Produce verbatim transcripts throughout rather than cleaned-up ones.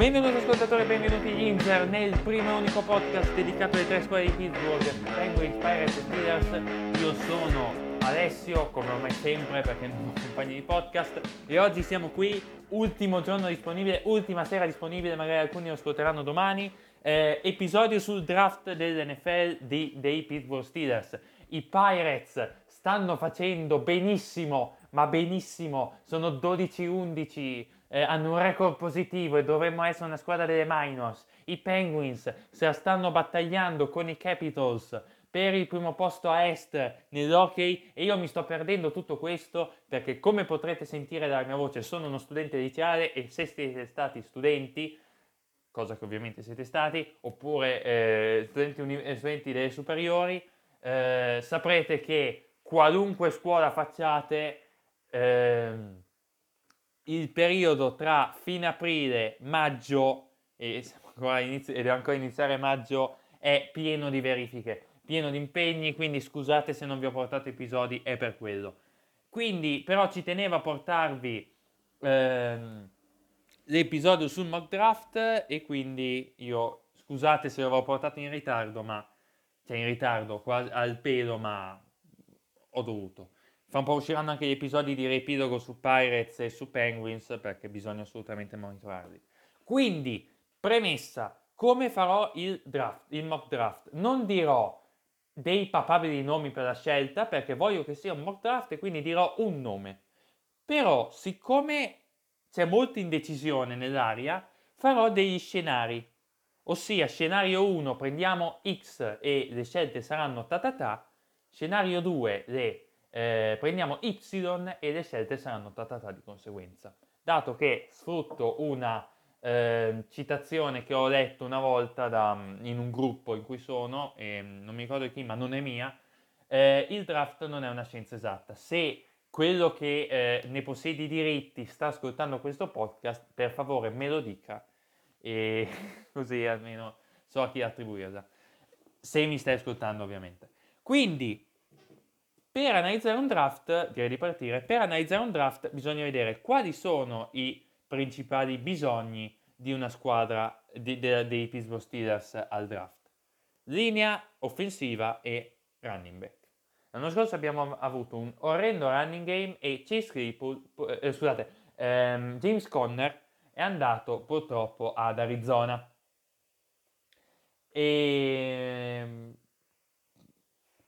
Benvenuti ascoltatori e benvenuti Inter nel primo e unico podcast dedicato alle tre squadre di Pittsburgh, Penguins, Pirates e Steelers. Io sono Alessio, come ormai sempre perché non ho compagni di podcast, e oggi siamo qui, ultimo giorno disponibile, ultima sera disponibile, magari alcuni lo ascolteranno domani, eh, episodio sul draft dell'N F L di, dei Pittsburgh Steelers. I Pirates stanno facendo benissimo, ma benissimo, sono dodici undici, Eh, hanno un record positivo e dovremmo essere una squadra delle minors. I Penguins se la stanno battagliando con i Capitals per il primo posto a est nell'hockey, e io mi sto perdendo tutto questo perché, come potrete sentire dalla mia voce, sono uno studente di liceale, e se siete stati studenti, cosa che ovviamente siete stati, oppure eh, studenti, uni- studenti delle superiori, eh, saprete che qualunque scuola facciate, ehm, il periodo tra fine aprile, maggio, e siamo ancora inizio, ed è ancora iniziare maggio, è pieno di verifiche, pieno di impegni, quindi scusate se non vi ho portato episodi, è per quello. Quindi però ci tenevo a portarvi ehm, l'episodio sul mock draft, e quindi io, scusate se l'avevo portato in ritardo, ma cioè in ritardo, quasi al pelo, ma ho dovuto. Fra un po' usciranno anche gli episodi di riepilogo su Pirates e su Penguins, perché bisogna assolutamente monitorarli. Quindi, premessa, come farò il draft, il mock draft? Non dirò dei papabili nomi per la scelta, perché voglio che sia un mock draft, e quindi dirò un nome. Però, siccome c'è molta indecisione nell'aria, farò degli scenari. Ossia, scenario uno, prendiamo X e le scelte saranno tatatà. Scenario due, le... Eh, prendiamo Y e le scelte saranno tatatà di conseguenza. Dato che sfrutto una eh, citazione che ho letto una volta da, in un gruppo in cui sono, e non mi ricordo chi, ma non è mia, eh, il draft non è una scienza esatta. Se quello che eh, ne possiede i diritti sta ascoltando questo podcast, per favore me lo dica, e così almeno so a chi attribuirla, se mi stai ascoltando ovviamente. Quindi, Per analizzare un draft, direi di partire, per analizzare un draft bisogna vedere quali sono i principali bisogni di una squadra di, de, dei Pittsburgh Steelers al draft. Linea offensiva e running back. L'anno scorso abbiamo avuto un orrendo running game, e Chase Claypool, eh, scusate, ehm, James Conner è andato purtroppo ad Arizona. E...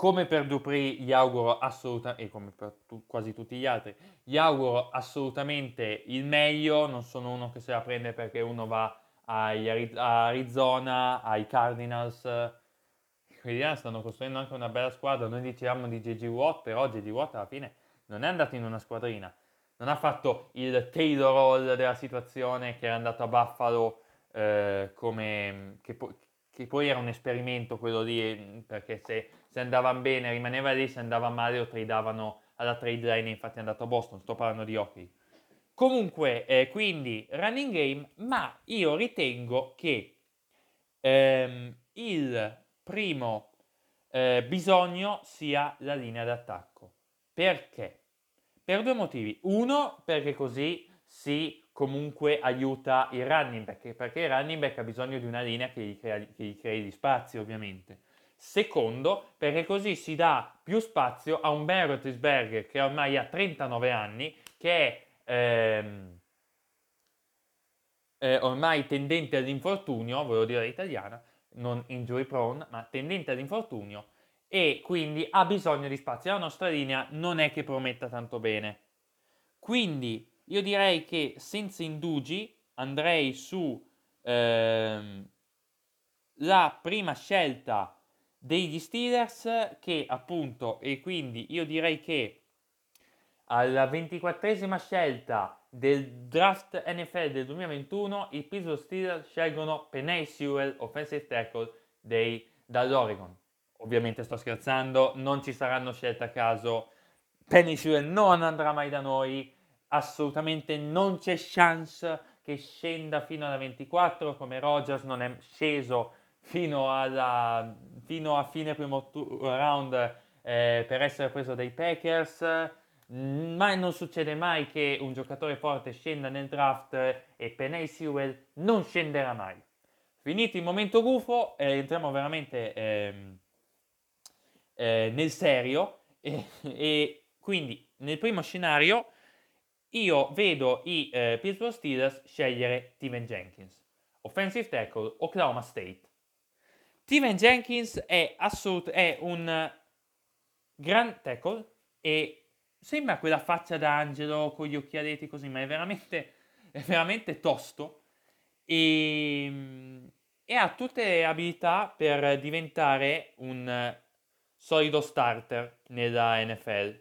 come per Dupree gli auguro assolutamente, e come per tu, quasi tutti gli altri, gli auguro assolutamente il meglio. Non sono uno che se la prende perché uno va agli Ari- a Arizona, ai Cardinals. I Cardinals stanno costruendo anche una bella squadra. Noi dicevamo di J J. Watt, però J J. Watt alla fine non è andato in una squadrina. Non ha fatto il Taylor Hall della situazione, che era andato a Buffalo, eh, come... Che po- che poi era un esperimento quello lì, perché se, se andavano bene rimaneva lì, se andava male lo tradavano alla trade line, infatti è andato a Boston. Sto parlando di hockey. Comunque, eh, quindi, running game, ma io ritengo che ehm, il primo eh, bisogno sia la linea d'attacco. Perché? Per due motivi. Uno, perché così si... comunque aiuta il running back, perché il running back ha bisogno di una linea che gli crea, che gli crei gli spazi, ovviamente. Secondo, perché così si dà più spazio a un Ben Roethlisberger che ormai ha trentanove anni, che è ehm, eh, ormai tendente all'infortunio, volevo dire italiana, non injury prone, ma tendente all'infortunio, e quindi ha bisogno di spazio. La nostra linea non è che prometta tanto bene. Quindi io direi che senza indugi andrei su ehm, la prima scelta degli Steelers, che appunto, e quindi io direi che alla ventiquattresima scelta del draft N F L del duemilaventuno i Pittsburgh Steelers scelgono Penei Sewell, offensive tackle dei, dall'Oregon. Ovviamente sto scherzando, non ci saranno scelte a caso, Penei Sewell non andrà mai da noi. Assolutamente non c'è chance che scenda fino alla ventiquattro, come Rodgers non è sceso fino, alla, fino a fine primo round eh, per essere preso dai Packers. ma non succede mai che un giocatore forte scenda nel draft e Penei Sewell non scenderà mai. Finito il momento gufo, eh, entriamo veramente ehm, eh, nel serio e, e quindi nel primo scenario io vedo i eh, Pittsburgh Steelers scegliere Teven Jenkins, offensive tackle, Oklahoma State. Teven Jenkins è, assolut- è un gran tackle e sembra quella faccia d'angelo con gli occhialetti così, ma è veramente, è veramente tosto e, e ha tutte le abilità per diventare un solido starter nella N F L.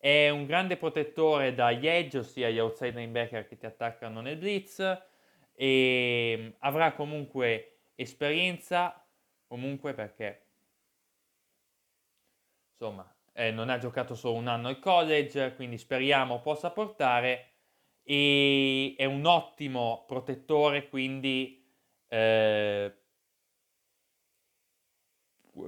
È un grande protettore dagli edge, ossia gli outside linebacker che ti attaccano nel blitz, e avrà comunque esperienza, comunque perché insomma... Eh, non ha giocato solo un anno al college, quindi speriamo possa portare, e è un ottimo protettore, quindi eh,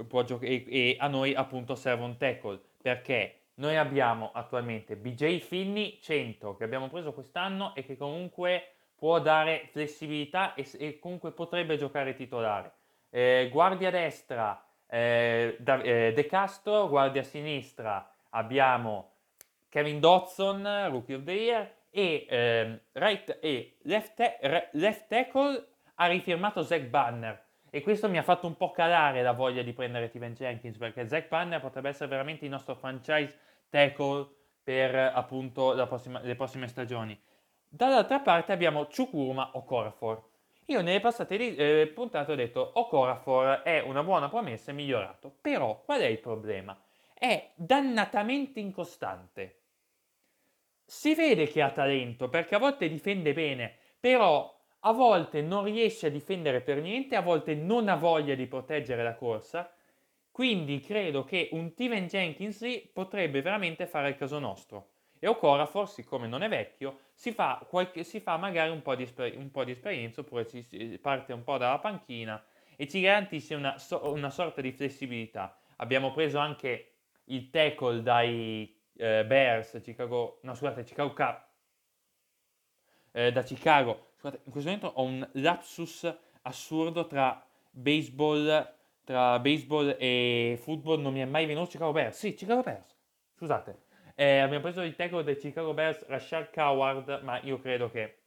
può gioca- e, e a noi appunto serve un tackle, perché noi abbiamo attualmente B J Finney, centro, che abbiamo preso quest'anno e che comunque può dare flessibilità e, e comunque potrebbe giocare titolare, eh, guardia destra Eh, da, eh, De Castro, guardia a sinistra abbiamo Kevin Dodson, rookie of the year, e, eh, right, e left, te- left tackle ha rifirmato Zach Banner, e questo mi ha fatto un po' calare la voglia di prendere Teven Jenkins, perché Zach Banner potrebbe essere veramente il nostro franchise tackle per appunto la prossima, le prossime stagioni. Dall'altra parte abbiamo Chukwuma Okorafor. Io nelle passate eh, puntate ho detto Okorafor è una buona promessa, è migliorato, però qual è il problema? È dannatamente incostante. Si vede che ha talento perché a volte difende bene, però a volte non riesce a difendere per niente, a volte non ha voglia di proteggere la corsa, quindi credo che un Teven Jenkins lì potrebbe veramente fare il caso nostro. E Okorafor, siccome non è vecchio, si fa, qualche, si fa magari un po' di, esper- un po' di esperienza, oppure ci, si parte un po' dalla panchina e ci garantisce una, so- una sorta di flessibilità. Abbiamo preso anche il tackle dai eh, Bears, Chicago, no scusate, Chicago Cup, eh, da Chicago. Scusate, in questo momento ho un lapsus assurdo tra baseball, tra baseball e football, non mi è mai venuto Chicago Bears. Sì, Chicago Bears, scusate. Eh, abbiamo preso il tackle del Chicago Bears, Rashard Coward, ma io credo che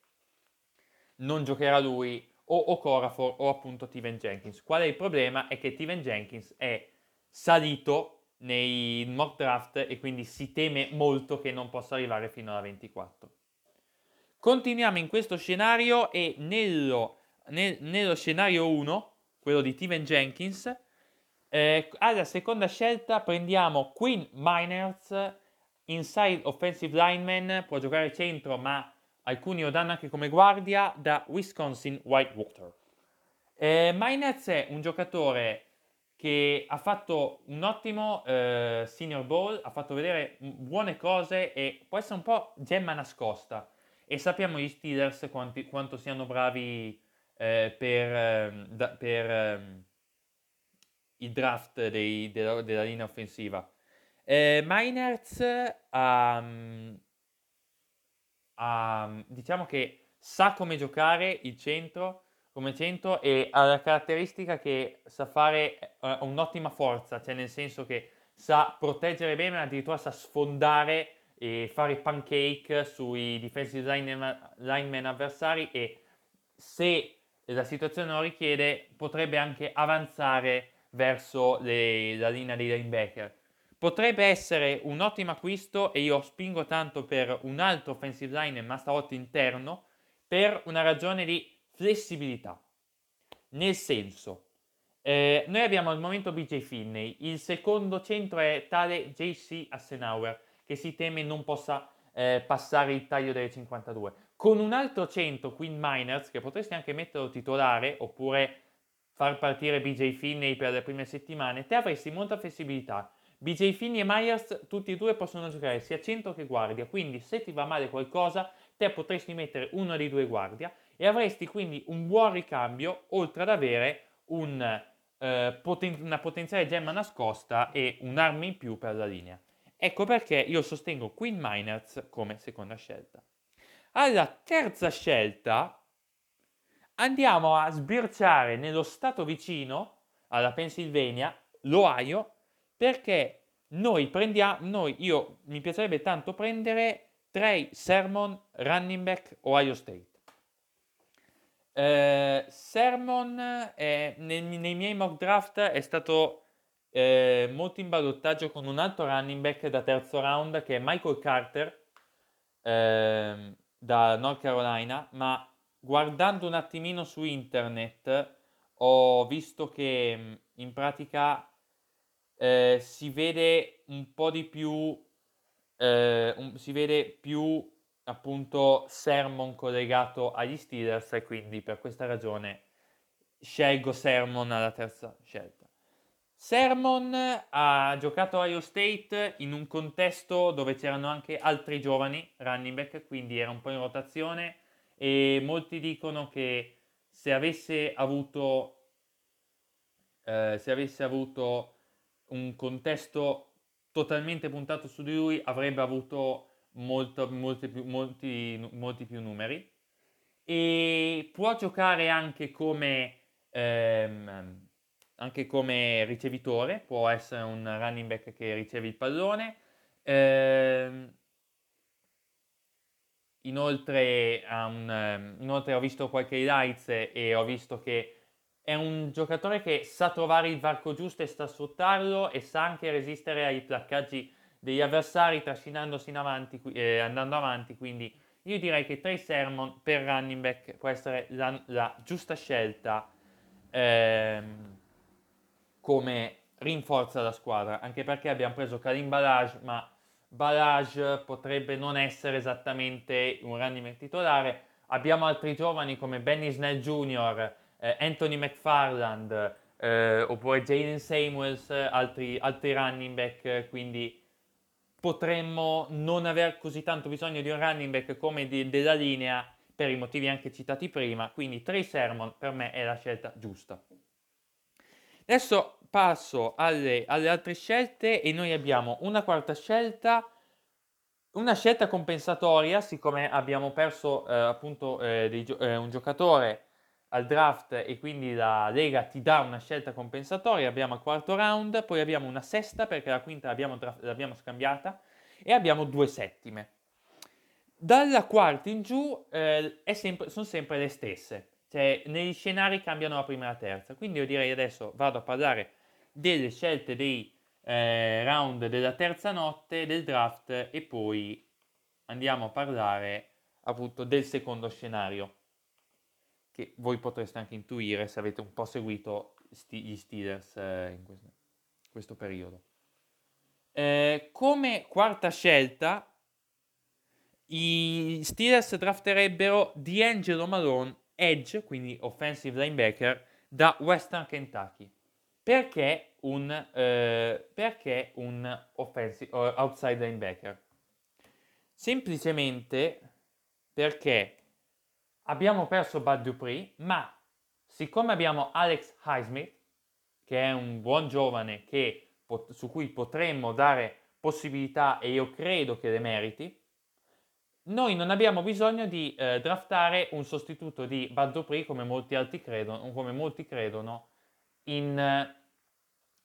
non giocherà lui, o Okorafor o appunto Teven Jenkins. Qual è il problema? È che Teven Jenkins è salito nei mock draft e quindi si teme molto che non possa arrivare fino alla ventiquattro. Continuiamo in questo scenario e nello, nel, nello scenario uno, quello di Teven Jenkins, eh, alla seconda scelta prendiamo Quinn Meinerz, inside offensive lineman, può giocare centro, ma alcuni lo danno anche come guardia, da Wisconsin Whitewater. Eh, Meinerz è un giocatore che ha fatto un ottimo eh, Senior Bowl, ha fatto vedere buone cose e può essere un po' gemma nascosta. E sappiamo gli Steelers quanti, quanto siano bravi eh, per, da, per um, il draft dei, della, della linea offensiva. Eh, Meinerz um, um, diciamo che sa come giocare il centro, come centro, e ha la caratteristica che sa fare uh, un'ottima forza, cioè nel senso che sa proteggere bene, ma addirittura sa sfondare e fare pancake sui defensive lineman, lineman avversari, e se la situazione lo richiede potrebbe anche avanzare verso le, la linea dei linebacker. Potrebbe essere un ottimo acquisto e io spingo tanto per un altro offensive line, ma stavolta interno, per una ragione di flessibilità. Nel senso, eh, noi abbiamo al momento B J Finney, il secondo centro è tale J C Assenauer, che si teme non possa eh, passare il taglio delle cinquantadue. Con un altro centro, Quinn Meinerz, che potresti anche metterlo titolare, oppure far partire B J Finney per le prime settimane, te avresti molta flessibilità. B J Finney e Meinerz, tutti e due possono giocare sia centro che guardia, quindi se ti va male qualcosa, te potresti mettere uno dei due guardia e avresti quindi un buon ricambio, oltre ad avere un, eh, poten- una potenziale gemma nascosta e un'arma in più per la linea. Ecco perché io sostengo Quinn Meinerz come seconda scelta. Alla terza scelta andiamo a sbirciare nello stato vicino alla Pennsylvania, l'Ohio, perché noi prendiamo, noi, io mi piacerebbe tanto prendere Trey Sermon, running back Ohio State. Eh, Sermon è, nei, nei miei mock draft è stato eh, molto in ballottaggio con un altro running back da terzo round che è Michael Carter eh, da North Carolina, ma guardando un attimino su internet ho visto che in pratica eh, si vede un po' di più eh, un, si vede più appunto Sermon collegato agli Steelers e quindi per questa ragione scelgo Sermon alla terza scelta. Sermon ha giocato a Ohio State in un contesto dove c'erano anche altri giovani running back, quindi era un po' in rotazione e molti dicono che se avesse avuto eh, se avesse avuto un contesto totalmente puntato su di lui avrebbe avuto molto, molti, più, molti, molti più numeri, e può giocare anche come ehm, anche come ricevitore, può essere un running back che riceve il pallone. ehm, Inoltre, um, inoltre ho visto qualche highlights e ho visto che è un giocatore che sa trovare il varco giusto e sa sfruttarlo e sa anche resistere ai placcaggi degli avversari trascinandosi in avanti, eh, andando avanti. Quindi io direi che Trey Sermon per running back può essere la, la giusta scelta ehm, come rinforza la squadra, anche perché abbiamo preso Karim Balage, ma Balage potrebbe non essere esattamente un running back titolare. Abbiamo altri giovani come Benny Snell Junior, eh, Anthony McFarland eh, oppure Jalen Samuels, altri, altri running back, quindi potremmo non aver così tanto bisogno di un running back come di, della linea per i motivi anche citati prima, quindi Trey Sermon per me è la scelta giusta. Adesso passo alle, alle altre scelte e noi abbiamo una quarta scelta, una scelta compensatoria, siccome abbiamo perso eh, appunto eh, dei, eh, un giocatore al draft e quindi la Lega ti dà una scelta compensatoria. Abbiamo al quarto round, poi abbiamo una sesta perché la quinta l'abbiamo, traf- l'abbiamo scambiata e abbiamo due settime. Dalla quarta in giù eh, è sempre, sono sempre le stesse, cioè negli scenari cambiano la prima e la terza, quindi io direi adesso vado a parlare delle scelte dei eh, round della terza notte del draft e poi andiamo a parlare appunto del secondo scenario che voi potreste anche intuire se avete un po' seguito sti- gli Steelers eh, in questo, questo periodo. Eh, come quarta scelta i Steelers drafterebbero DeAngelo Malone, edge, quindi offensive linebacker, da Western Kentucky. Perché un, eh, perché un offensive, outside linebacker? Semplicemente perché abbiamo perso Bud Dupree, ma siccome abbiamo Alex Highsmith, che è un buon giovane che, su cui potremmo dare possibilità e io credo che le meriti, noi non abbiamo bisogno di eh, draftare un sostituto di Bud Dupree come molti altri credono, come molti credono in eh,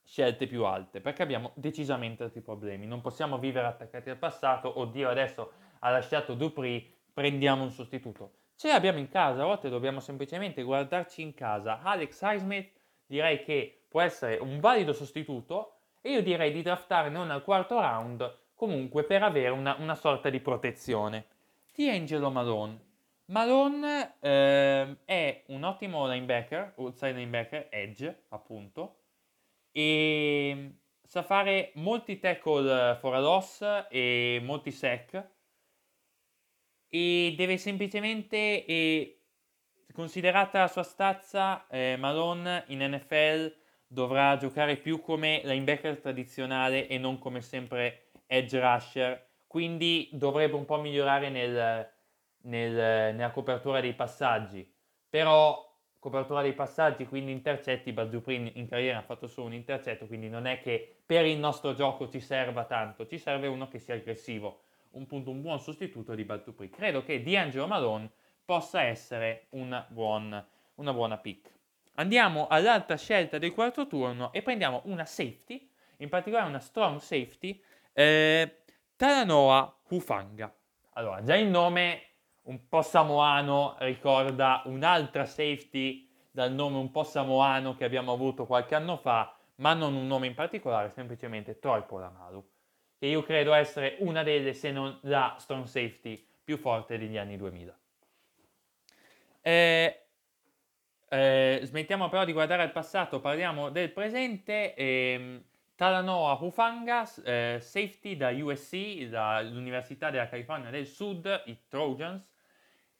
scelte più alte, perché abbiamo decisamente altri problemi. Non possiamo vivere attaccati al passato, oddio adesso ha lasciato Dupree, prendiamo un sostituto. Ce l'abbiamo in casa, a volte dobbiamo semplicemente guardarci in casa. Alex Highsmith direi che può essere un valido sostituto e io direi di draftarne uno al quarto round, comunque per avere una, una sorta di protezione. DeAngelo Malone. Malone eh, è un ottimo linebacker, outside linebacker, edge appunto, e sa fare molti tackle for a loss e molti sack, e deve semplicemente, e considerata la sua stazza, eh, Malone in N F L dovrà giocare più come linebacker tradizionale e non come sempre edge rusher, quindi dovrebbe un po' migliorare nel, nel, nella copertura dei passaggi, però copertura dei passaggi, quindi intercetti. Bud Dupree in carriera ha fatto solo un intercetto, quindi non è che per il nostro gioco ci serva tanto, ci serve uno che sia aggressivo, un punto un buon sostituto di Bud Dupree. Credo che DeAngelo Malone possa essere una, buon, una buona pick. Andiamo all'altra scelta del quarto turno e prendiamo una safety, in particolare una strong safety, eh, Talanoa Hufanga. Allora, già il nome un po' samoano ricorda un'altra safety dal nome un po' samoano che abbiamo avuto qualche anno fa, ma non un nome in particolare, semplicemente Troy Polamalu, che io credo essere una delle, se non la strong safety più forte degli anni duemila. Eh, eh, smettiamo però di guardare al passato, parliamo del presente. ehm, Talanoa Hufanga, eh, safety da U S C, dall'Università della California del Sud, i Trojans,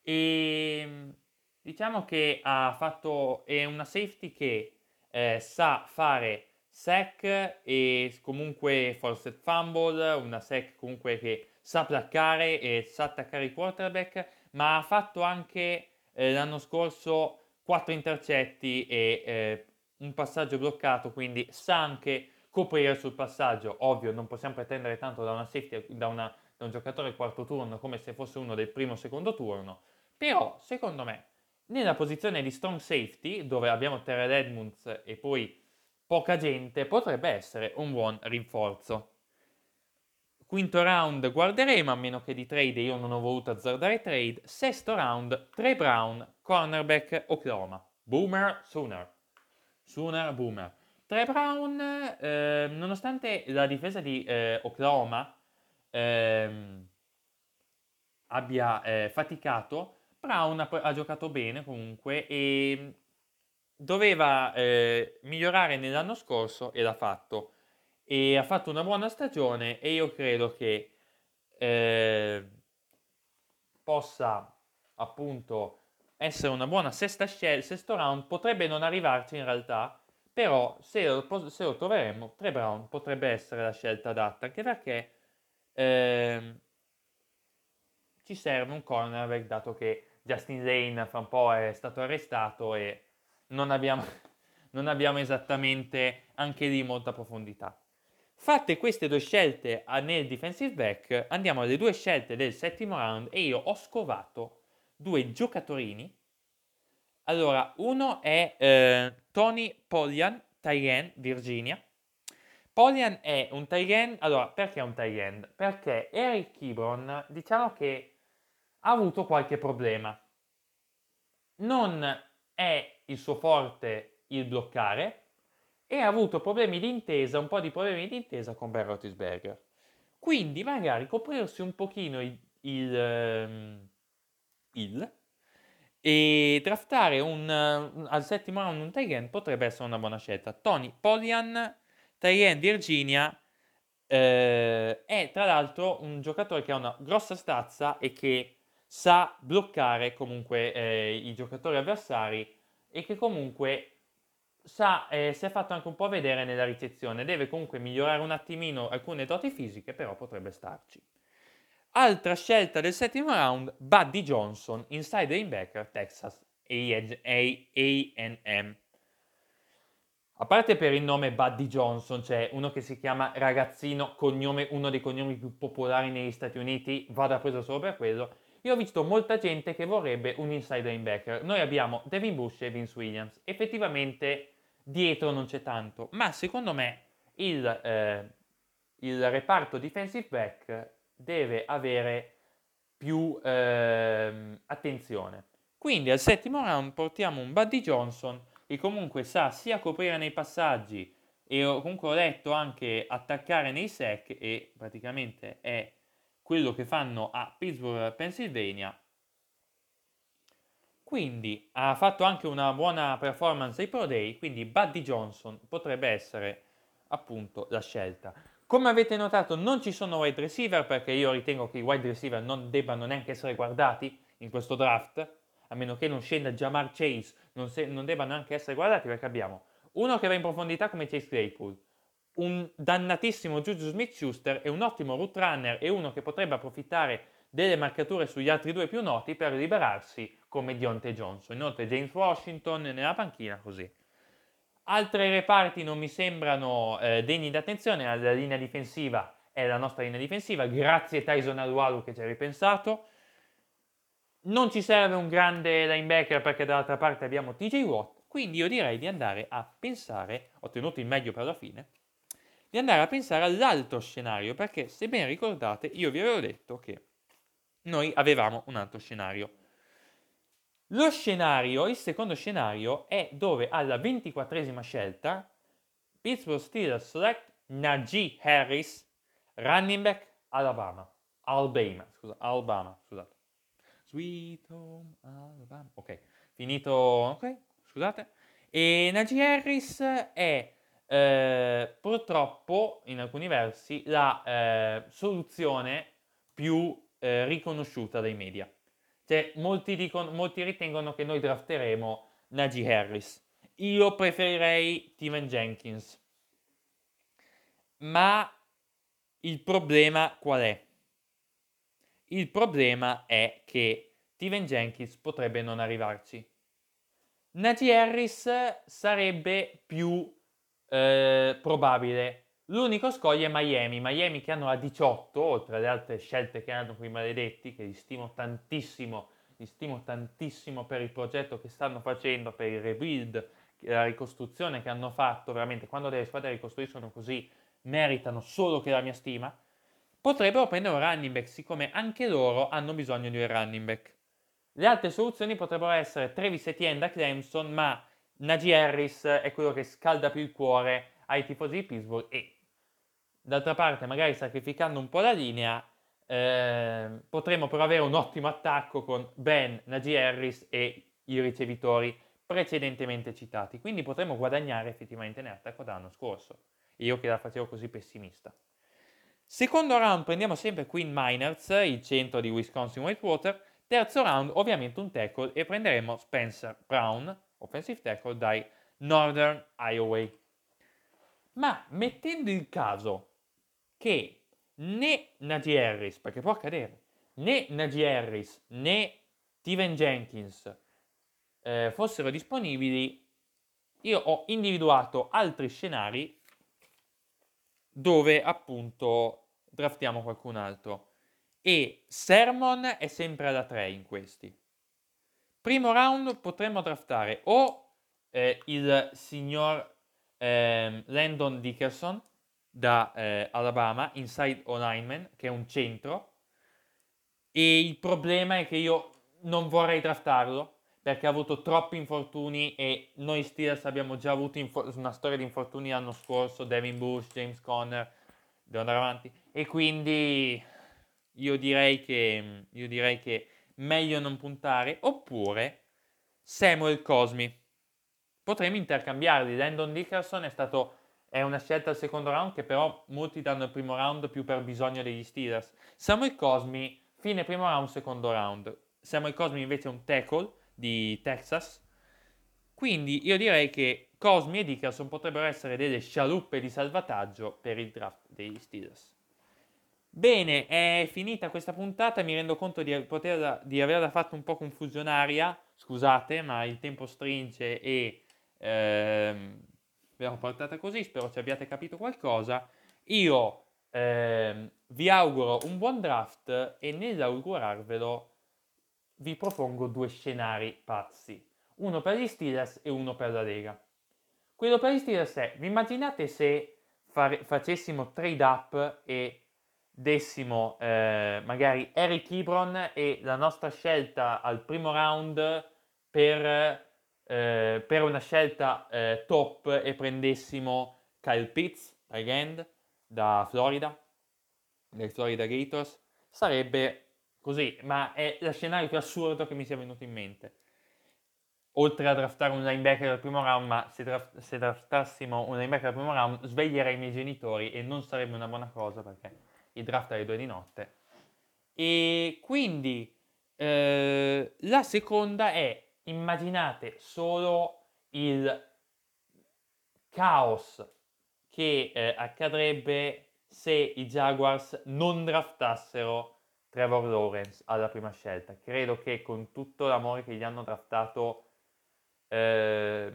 e diciamo che ha fatto, è una safety che eh, sa fare sack e comunque forced fumble, una sack comunque che sa placcare e sa attaccare il quarterback, ma ha fatto anche eh, l'anno scorso quattro intercetti e eh, un passaggio bloccato, quindi sa anche coprire sul passaggio. Ovvio, non possiamo pretendere tanto da una safety, da, una, da un giocatore del quarto turno come se fosse uno del primo o secondo turno, però secondo me nella posizione di strong safety, dove abbiamo Terrell Edmunds e poi poca gente, potrebbe essere un buon rinforzo. Quinto round guarderemo, a meno che di trade io non ho voluto azzardare trade. Sesto round, Tre Brown, cornerback, Oklahoma, boomer sooner sooner boomer. Tre Brown, eh, nonostante la difesa di eh, Oklahoma eh, abbia eh, faticato, Brown ha, ha giocato bene comunque e doveva eh, migliorare nell'anno scorso e l'ha fatto. E ha fatto una buona stagione e io credo che eh, possa appunto essere una buona sesta scelta. Sesto round, potrebbe non arrivarci in realtà, però se lo, se lo troveremo, Tre Brown potrebbe essere la scelta adatta, anche perché ehm, ci serve un cornerback, dato che Justin Lane fra un po' è stato arrestato e non abbiamo, non abbiamo esattamente anche lì molta profondità. Fatte queste due scelte nel defensive back, andiamo alle due scelte del settimo round e io ho scovato due giocatorini. Allora, uno è eh, Tony Poljan, tight end, Virginia. Poljan è un tight end. Allora, perché un tight end? Perché Eric Ebron, diciamo che ha avuto qualche problema. Non è il suo forte il bloccare e ha avuto problemi di intesa, un po' di problemi di intesa con Ben Roethlisberger. Quindi magari coprirsi un pochino il... il, il e draftare un, un, al settimo round un tight end potrebbe essere una buona scelta. Tony Poljan, tight end Virginia, eh, è tra l'altro un giocatore che ha una grossa stazza e che sa bloccare comunque eh, i giocatori avversari e che comunque sa, eh, si è fatto anche un po' vedere nella ricezione. Deve comunque migliorare un attimino alcune doti fisiche, però potrebbe starci. Altra scelta del settimo round, Buddy Johnson, inside linebacker, Texas A and M. A parte per il nome Buddy Johnson, c'è uno che si chiama ragazzino, cognome, uno dei cognomi più popolari negli Stati Uniti, vada preso solo per quello. Io ho visto molta gente che vorrebbe un inside linebacker. Noi abbiamo Devin Bush e Vince Williams. Effettivamente dietro non c'è tanto, ma secondo me il, eh, il reparto defensive back deve avere più eh, attenzione. Quindi al settimo round portiamo un Buddy Johnson che comunque sa sia coprire nei passaggi e ho, comunque ho letto anche attaccare nei sack, e praticamente è quello che fanno a Pittsburgh, Pennsylvania. Quindi ha fatto anche una buona performance ai Pro Day, quindi Buddy Johnson potrebbe essere appunto la scelta. Come avete notato non ci sono wide receiver, perché io ritengo che i wide receiver non debbano neanche essere guardati in questo draft, a meno che non scenda Jamar Chase, non, se, non debbano neanche essere guardati, perché abbiamo uno che va in profondità come Chase Claypool, un dannatissimo Juju Smith-Schuster e un ottimo route runner e uno che potrebbe approfittare delle marcature sugli altri due più noti per liberarsi come Deontay Johnson. Inoltre James Washington nella panchina, così. Altri reparti non mi sembrano eh, degni d'attenzione. La linea difensiva è la nostra linea difensiva, grazie Tyson Alualu che ci ha ripensato. Non ci serve un grande linebacker perché dall'altra parte abbiamo T J Watt, quindi io direi di andare a pensare, ho tenuto il meglio per la fine, di andare a pensare all'altro scenario, perché se ben ricordate io vi avevo detto che noi avevamo un altro scenario. Lo scenario, il secondo scenario, è dove alla ventiquattresima scelta Pittsburgh Steelers select Najee Harris, running back Alabama, Alabama, scusa, Alabama, scusate. Sweet home Alabama. Ok, finito, ok, scusate. E Najee Harris è eh, purtroppo in alcuni versi la eh, soluzione più eh, riconosciuta dai media. Cioè, molti, dicono, molti ritengono che noi drafteremo Najee Harris. Io preferirei Teven Jenkins. Ma il problema qual è? Il problema è che Teven Jenkins potrebbe non arrivarci. Najee Harris sarebbe più eh, probabile. L'unico scoglio è Miami, Miami che hanno la diciotto, oltre alle altre scelte che hanno con i maledetti, che li stimo tantissimo, li stimo tantissimo per il progetto che stanno facendo, per il rebuild, la ricostruzione che hanno fatto, veramente quando delle squadre ricostruiscono così meritano solo che la mia stima, potrebbero prendere un running back, siccome anche loro hanno bisogno di un running back. Le altre soluzioni potrebbero essere Travis Etienne da Clemson, ma Najee Harris è quello che scalda più il cuore ai tifosi di Pittsburgh e d'altra parte, magari sacrificando un po' la linea, eh, potremo però avere un ottimo attacco con Ben, Najee Harris e i ricevitori precedentemente citati. Quindi potremo guadagnare effettivamente nell'attacco dell'anno scorso. Io che la facevo così pessimista. Secondo round prendiamo sempre Quinn Meinerz, il centro di Wisconsin Whitewater. Terzo round ovviamente un tackle e prenderemo Spencer Brown, offensive tackle, dai Northern Iowa. Ma mettendo il caso che né Najee Harris, perché può accadere, né Najee Harris né Teven Jenkins eh, fossero disponibili, io ho individuato altri scenari dove appunto draftiamo qualcun altro. E Sermon è sempre alla tre in questi. Primo round potremmo draftare o eh, il signor Um, Landon Dickerson da eh, Alabama, inside lineman, che è un centro, e il problema è che io non vorrei draftarlo perché ha avuto troppi infortuni e noi Steelers abbiamo già avuto infor- una storia di infortuni l'anno scorso, Devin Bush, James Conner, devo andare avanti, e quindi io direi che io direi che meglio non puntare, oppure Samuel Cosmi. Potremmo intercambiarli. Landon Dickerson è stato è una scelta al secondo round che però molti danno il primo round più per bisogno degli Steelers. Samuel Cosmi, fine primo round, secondo round. Samuel Cosmi invece è un tackle di Texas. Quindi io direi che Cosmi e Dickerson potrebbero essere delle scialuppe di salvataggio per il draft degli Steelers. Bene, è finita questa puntata. Mi rendo conto di, poterla, di averla fatta un po' confusionaria. Scusate, ma il tempo stringe e... Ehm, l'abbiamo portata così, spero ci abbiate capito qualcosa. Io ehm, vi auguro un buon draft e nell'augurarvelo vi propongo due scenari pazzi, uno per gli Steelers e uno per la Lega. Quello per gli Steelers è: vi immaginate se fare, facessimo trade up e dessimo eh, magari Eric Ebron e la nostra scelta al primo round per Eh, per una scelta eh, top e prendessimo Kyle Pitts, tight end, da Florida, dai Florida Gators? Sarebbe così, ma è lo scenario più assurdo che mi sia venuto in mente. Oltre a draftare un linebacker al primo round, ma se, draft- se draftassimo un linebacker al primo round sveglierei i miei genitori e non sarebbe una buona cosa perché il draft è alle due di notte. E quindi eh, la seconda è: immaginate solo il caos che eh, accadrebbe se i Jaguars non draftassero Trevor Lawrence alla prima scelta. Credo che con tutto l'amore che gli hanno draftato, eh,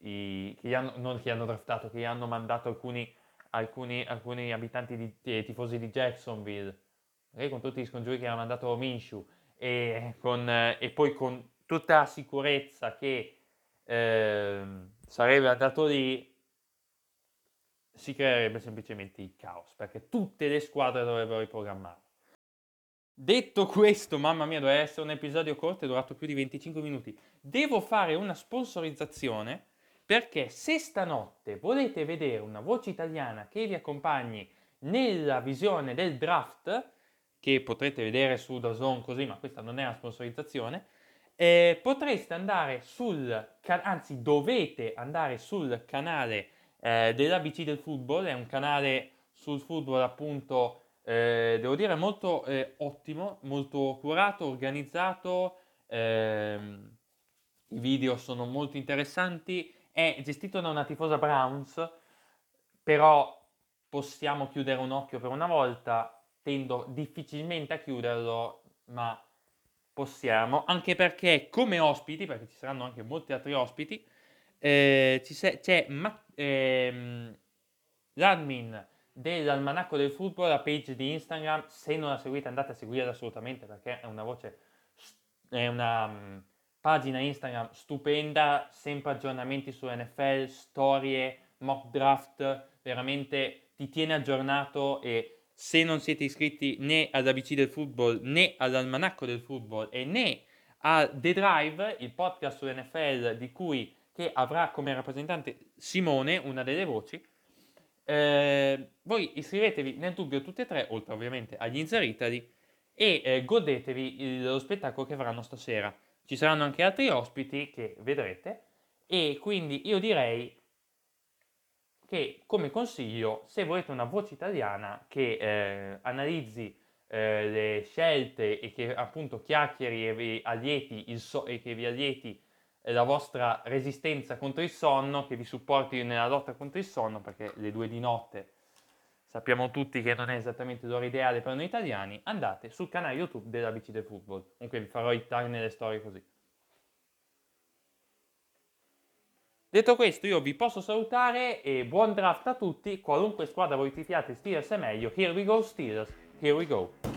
i, che gli hanno, non che gli hanno draftato, che gli hanno mandato alcuni, alcuni, alcuni abitanti di, eh, tifosi di Jacksonville, eh, con tutti gli scongiuri che hanno mandato Minshew, e, con, eh, e poi con tutta la sicurezza che eh, sarebbe andato lì, si creerebbe semplicemente il caos, perché tutte le squadre dovrebbero riprogrammare. Detto questo, mamma mia, doveva essere un episodio corto, è durato più di venticinque minuti. Devo fare una sponsorizzazione, perché se stanotte volete vedere una voce italiana che vi accompagni nella visione del draft, che potrete vedere su DAZN così, ma questa non è una sponsorizzazione, eh, potreste andare sul, anzi dovete andare sul canale eh, dell'A B C del football. È un canale sul football, appunto, Eh, devo dire molto eh, ottimo, molto curato, organizzato, ehm, i video sono molto interessanti, è gestito da una tifosa Browns, però possiamo chiudere un occhio per una volta, tendo difficilmente a chiuderlo, ma possiamo, anche perché come ospiti, perché ci saranno anche molti altri ospiti, eh, ci se- c'è ma- ehm, l'admin dell'Almanacco del Football, la page di Instagram. Se non la seguite, andate a seguirla assolutamente, perché è una voce, è una um, pagina Instagram stupenda, sempre aggiornamenti su N F L, storie, mock draft, veramente ti tiene aggiornato. E se non siete iscritti né all'A B C del Football, né all'Almanacco del Football e né a The Drive, il podcast su N F L di cui che avrà come rappresentante Simone, una delle voci, Eh, voi iscrivetevi nel dubbio tutti e tre, oltre ovviamente agli Inzeritali, e eh, godetevi il, lo spettacolo che avranno stasera. Ci saranno anche altri ospiti che vedrete, e quindi io direi che, come consiglio, se volete una voce italiana che eh, analizzi eh, le scelte e che appunto chiacchieri e vi allieti, il so- e che vi allieti la vostra resistenza contro il sonno, che vi supporti nella lotta contro il sonno, perché le due di notte sappiamo tutti che non è esattamente l'ora ideale per noi italiani, andate sul canale YouTube dell'A B C del Football. Comunque vi farò i tag nelle storie così. Detto questo, io vi posso salutare e buon draft a tutti. Qualunque squadra voi tifiate, Steelers è meglio. Here we go Steelers, here we go.